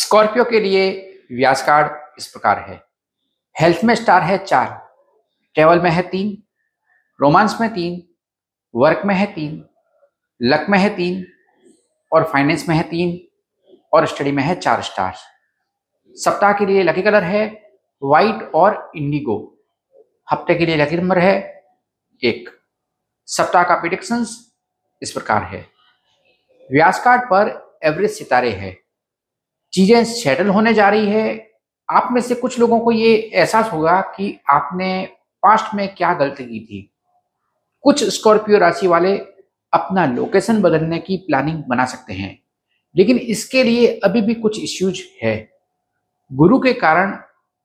Scorpio के लिए व्यास card इस प्रकार है। हेल्थ में स्टार है 4, ट्रेवल में है 3, रोमांस में 3, वर्क में है 3, लक में है 3 और फाइनेंस में है 3 और स्टडी में है 4 स्टार। सप्ताह के लिए लकी कलर है वाइट और इंडिगो। हफ्ते के लिए लकी नंबर है 1। सप्ताह का प्रेडिक्शंस इस प्रकार है। व्यास कार्ड पर एवरेज सितारे हैं। चीजें सेटल होने जा रही है। आप में से कुछ लोगों को ये एहसास होगा कि आपने पास्ट में क्या गलती की थी। कुछ स्कॉर्पियो राशि वाले अपना लोकेशन बदलने की प्लानिंग बना सकते हैं, लेकिन इसके लिए अभी भी कुछ इश्यूज है। गुरु के कारण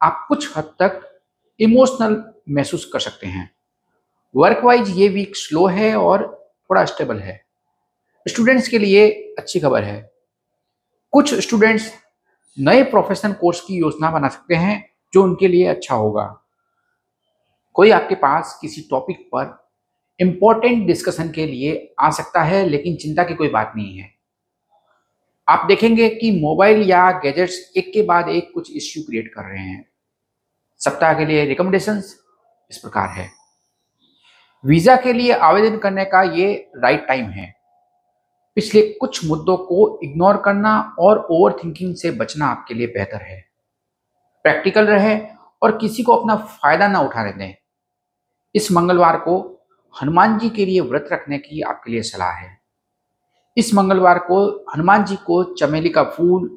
आप कुछ हद तक इमोशनल महसूस कर सकते हैं। वर्क वाइज ये वीक स्लो है और थोड़ा स्टेबल है। स्टूडेंट्स के लिए अच्छी खबर है। कुछ स्टूडेंट्स नए प्रोफेशनल कोर्स की योजना बना सकते हैं जो उनके लिए अच्छा होगा। कोई आपके पास किसी टॉपिक पर इम्पोर्टेंट डिस्कशन के लिए आ सकता है, लेकिन चिंता की कोई बात नहीं है। आप देखेंगे कि मोबाइल या गैजेट्स एक के बाद एक कुछ इश्यू क्रिएट कर रहे हैं। सप्ताह के लिए रिकमेंडेशंस इस प्रकार है। वीजा के लिए आवेदन करने का ये राइट टाइम है। पिछले कुछ मुद्दों को इग्नोर करना और ओवरथिंकिंग से बचना आपके लिए बेहतर है। प्रैक्टिकल रहे और किसी को अपना फायदा ना उठाने दें। इस मंगलवार को हनुमान जी के लिए व्रत रखने की आपके लिए सलाह है। इस मंगलवार को हनुमान जी को चमेली का फूल,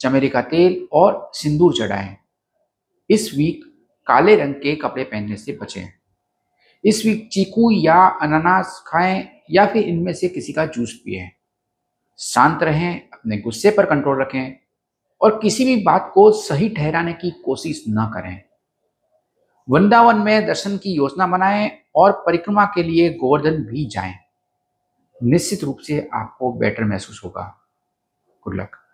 चमेली का तेल और सिंदूर चढ़ाएं। इस वीक काले रंग के कपड़े पहनने से बचें। इस वीक चीकू या अनानास खाएं या फिर इनमें से किसी का जूस पिएं। शांत रहें, अपने गुस्से पर कंट्रोल रखें और किसी भी बात को सही ठहराने की कोशिश न करें। वृंदावन में दर्शन की योजना बनाएं और परिक्रमा के लिए गोवर्धन भी जाएं। निश्चित रूप से आपको बेटर महसूस होगा। Good luck.